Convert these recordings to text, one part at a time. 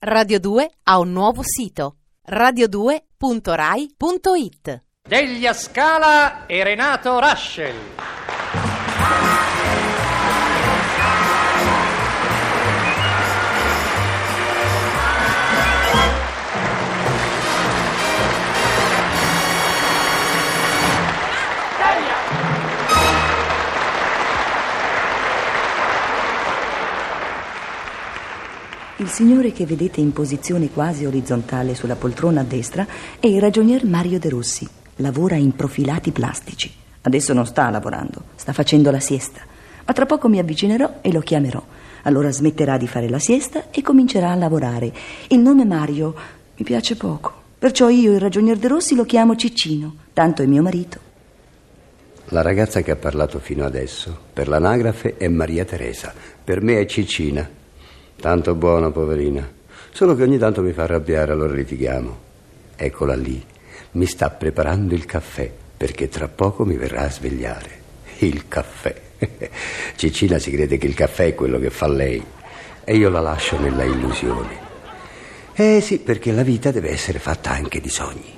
Radio 2 ha un nuovo sito, radio2.rai.it. Deglia Scala e Renato Rascel. Il signore che vedete in posizione quasi orizzontale sulla poltrona a destra è il ragionier Mario De Rossi. Lavora in profilati plastici. Adesso non sta lavorando, sta facendo la siesta. Ma tra poco mi avvicinerò e lo chiamerò. Allora smetterà di fare la siesta e comincerà a lavorare. Il nome Mario mi piace poco, perciò io, il ragionier De Rossi, lo chiamo Ciccino. Tanto è mio marito. La ragazza che ha parlato fino adesso, per l'anagrafe, è Maria Teresa. Per me è Ciccina. Tanto buona, poverina. Solo che ogni tanto mi fa arrabbiare, allora litighiamo. Eccola lì. Mi sta preparando il caffè, perché tra poco mi verrà a svegliare. Il caffè. Ciccina si crede che il caffè è quello che fa lei, e io la lascio nella illusione. Sì, perché la vita deve essere fatta anche di sogni.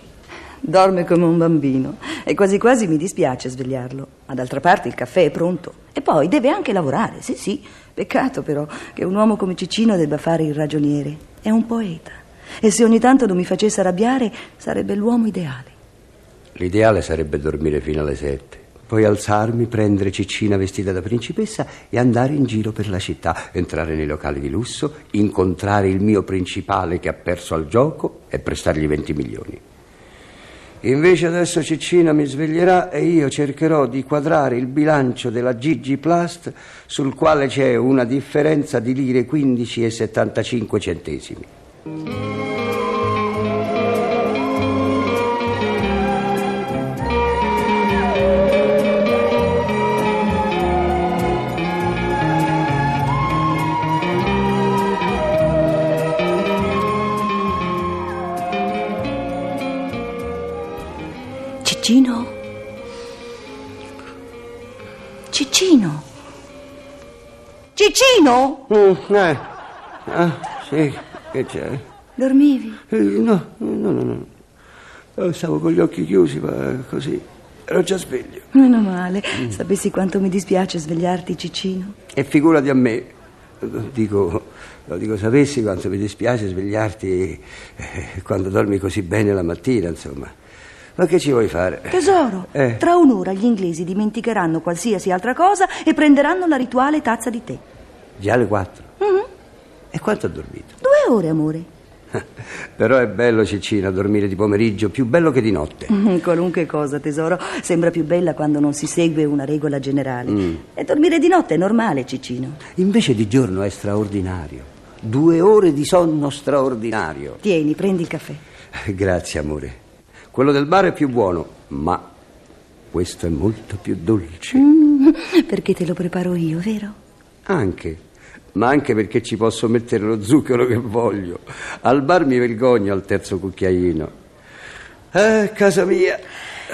Dorme come un bambino, e quasi quasi mi dispiace svegliarlo. Ma d'altra parte il caffè è pronto, e poi deve anche lavorare, sì. Peccato però che un uomo come Ciccino debba fare il ragioniere. È un poeta. E se ogni tanto non mi facesse arrabbiare, sarebbe l'uomo ideale. L'ideale sarebbe dormire fino alle 7, poi alzarmi, prendere Ciccina vestita da principessa e andare in giro per la città, entrare nei locali di lusso, incontrare il mio principale che ha perso al gioco e prestargli 20 milioni. Invece adesso Ciccina mi sveglierà e io cercherò di quadrare il bilancio della Gigi Plast, sul quale c'è una differenza di lire 15,75 centesimi. Ciccino? Sì, che c'è? Dormivi? No. Stavo con gli occhi chiusi, ma così. Ero già sveglio. Meno male. Sapessi quanto mi dispiace svegliarti, Ciccino. E figurati a me. Dico, sapessi quanto mi dispiace svegliarti quando dormi così bene la mattina, insomma. Ma che ci vuoi fare? Tesoro, tra un'ora gli inglesi dimenticheranno qualsiasi altra cosa e prenderanno la rituale tazza di tè. Già alle 4? Mm-hmm. E quanto ha dormito? 2 ore, amore. Però è bello, Ciccina, dormire di pomeriggio, più bello che di notte. Qualunque cosa, tesoro, sembra più bella quando non si segue una regola generale. E dormire di notte è normale, Ciccino. Invece di giorno è straordinario. 2 ore di sonno straordinario. Tieni, prendi il caffè. Grazie, amore. Quello del bar è più buono, ma questo è molto più dolce. Perché te lo preparo io, vero? Anche, ma anche perché ci posso mettere lo zucchero che voglio. Al bar mi vergogno al terzo cucchiaino. Casa mia.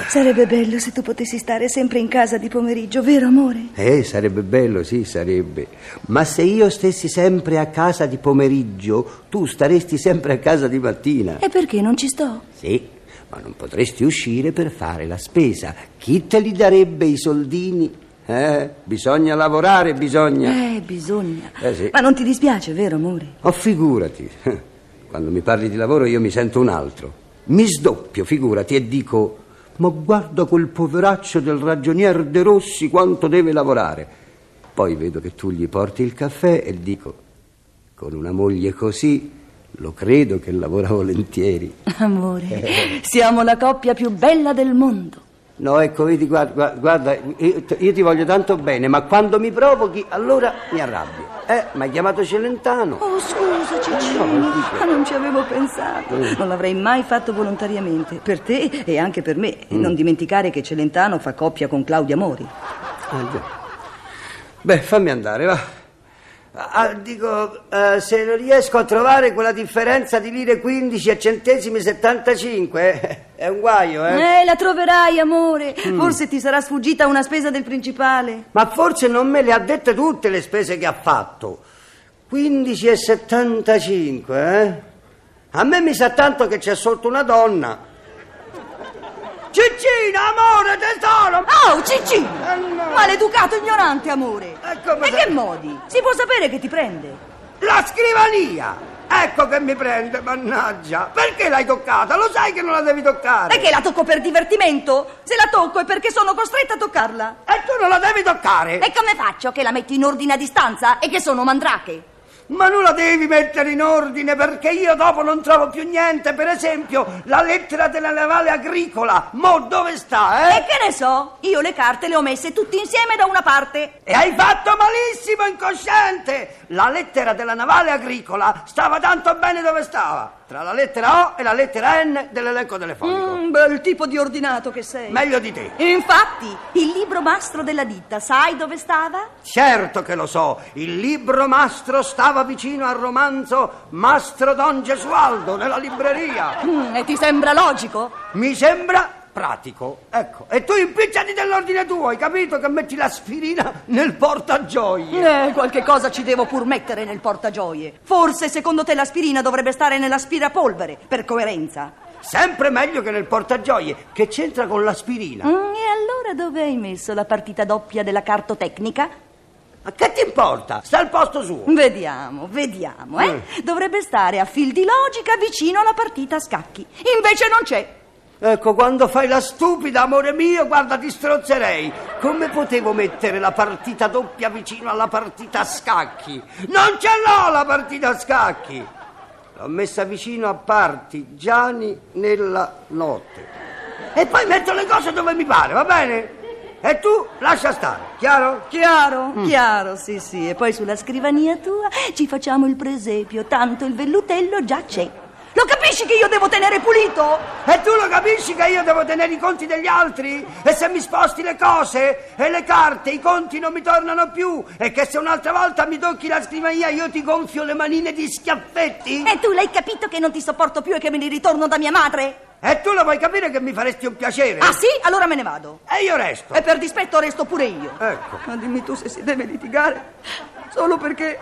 Sarebbe bello se tu potessi stare sempre in casa di pomeriggio, vero amore? Sarebbe bello, sì, sarebbe. Ma se io stessi sempre a casa di pomeriggio, tu staresti sempre a casa di mattina. E perché non ci sto? Sì. Ma non potresti uscire per fare la spesa. Chi te li darebbe i soldini? Bisogna lavorare, bisogna. Bisogna. Sì. Ma non ti dispiace, vero amore? Oh, figurati. Quando mi parli di lavoro io mi sento un altro. Mi sdoppio, figurati, e dico: ma guarda quel poveraccio del ragionier De Rossi quanto deve lavorare. Poi vedo che tu gli porti il caffè e dico: con una moglie così lo credo che lavora volentieri. Amore, siamo la coppia più bella del mondo. No, ecco, vedi, guarda, io ti voglio tanto bene, ma quando mi provochi, allora mi arrabbio. Mi hai chiamato Celentano. Oh, scusa, Ciccino, non ci avevo pensato. Non l'avrei mai fatto volontariamente, per te e anche per me. Non dimenticare che Celentano fa coppia con Claudia Mori. Beh, fammi andare, va. Dico, se non riesco a trovare quella differenza di lire 15,75 centesimi, è un guaio, la troverai, amore. Forse ti sarà sfuggita una spesa del principale. Ma forse non me le ha dette tutte le spese che ha fatto. 15,75, eh? A me mi sa tanto che c'è sotto una donna. Ciccina, amore, tesoro! Oh, Ciccina! No. Maleducato ignorante, amore! E che modi? Si può sapere che ti prende? La scrivania! Ecco che mi prende, mannaggia! Perché l'hai toccata? Lo sai che non la devi toccare! Perché la tocco per divertimento? Se la tocco è perché sono costretta a toccarla! E tu non la devi toccare! E come faccio che la metti in ordine a distanza e che sono mandrache? Ma non la devi mettere in ordine perché io dopo non trovo più niente. Per esempio la lettera della navale agricola, mo dove sta, eh? E che ne so, io le carte le ho messe tutte insieme da una parte. E hai fatto malissimo, incosciente. La lettera della navale agricola stava tanto bene dove stava, tra la lettera O e la lettera N dell'elenco telefonico. Bel tipo di ordinato che sei. Meglio di te. Infatti, il libro mastro della ditta, sai dove stava? Certo che lo so. Il libro mastro stava vicino al romanzo Mastro Don Gesualdo, nella libreria. E ti sembra logico? Mi sembra pratico, ecco. E tu impicciati dell'ordine tuo, hai capito? Che metti l'aspirina nel portagioie. Qualche cosa ci devo pur mettere nel portagioie. Forse secondo te l'aspirina dovrebbe stare nell'aspirapolvere, per coerenza. Sempre meglio che nel portagioie, che c'entra con l'aspirina. E allora dove hai messo la partita doppia della cartotecnica? Ma che ti importa? Sta al posto suo. Vediamo, eh? Dovrebbe stare a fil di logica vicino alla partita a scacchi. Invece non c'è. Ecco, quando fai la stupida, amore mio, guarda, ti strozzerei. Come potevo mettere la partita doppia vicino alla partita a scacchi? Non ce l'ho la partita a scacchi! L'ho messa vicino a partigiani nella notte. E poi metto le cose dove mi pare, va bene? E tu lascia stare, chiaro? Chiaro, sì. E poi sulla scrivania tua ci facciamo il presepio, tanto il vellutello già c'è. Lo capisci che io devo tenere pulito? E tu lo capisci che io devo tenere i conti degli altri? E se mi sposti le cose e le carte, i conti non mi tornano più? E che se un'altra volta mi tocchi la scrivania io ti gonfio le manine di schiaffetti? E tu l'hai capito che non ti sopporto più e che me ne ritorno da mia madre? E tu lo vuoi capire che mi faresti un piacere? Ah sì? Allora me ne vado. E io resto. E per dispetto resto pure io. Ecco. Ma dimmi tu se si deve litigare solo perché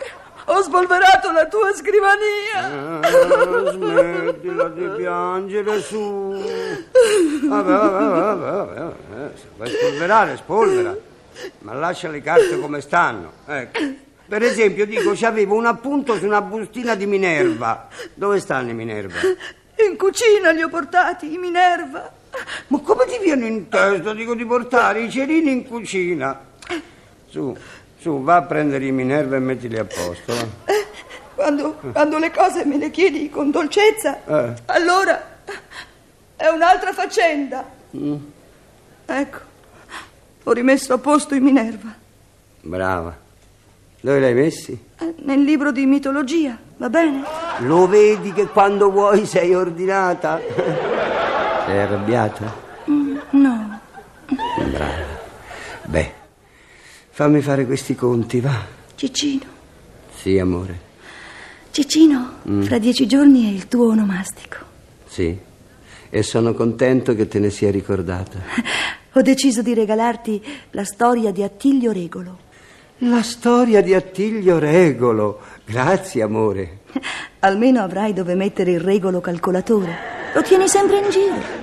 ho spolverato la tua scrivania. Smettila di piangere, su. Vabbè. Se vuoi spolverare, spolvera, ma lascia le carte come stanno, ecco. Per esempio, dico, c'avevo un appunto su una bustina di Minerva. Dove stanno i Minerva? In cucina li ho portati, i Minerva. Ma come ti viene in testa, dico, di portare i cerini in cucina? Su, va a prendere i Minerva e mettili a posto. Quando le cose me le chiedi con dolcezza, allora è un'altra faccenda. Ecco, ho rimesso a posto i Minerva. Brava. Dove li hai messi? Nel libro di mitologia, va bene? Lo vedi che quando vuoi sei ordinata? Sei arrabbiata? No. Brava. Beh. Fammi fare questi conti, va. Ciccino. Sì, amore. Ciccino, fra 10 giorni è il tuo onomastico. Sì, e sono contento che te ne sia ricordata. Ho deciso di regalarti la storia di Attilio Regolo. La storia di Attilio Regolo. Grazie, amore. Almeno avrai dove mettere il regolo calcolatore. Lo tieni sempre in giro.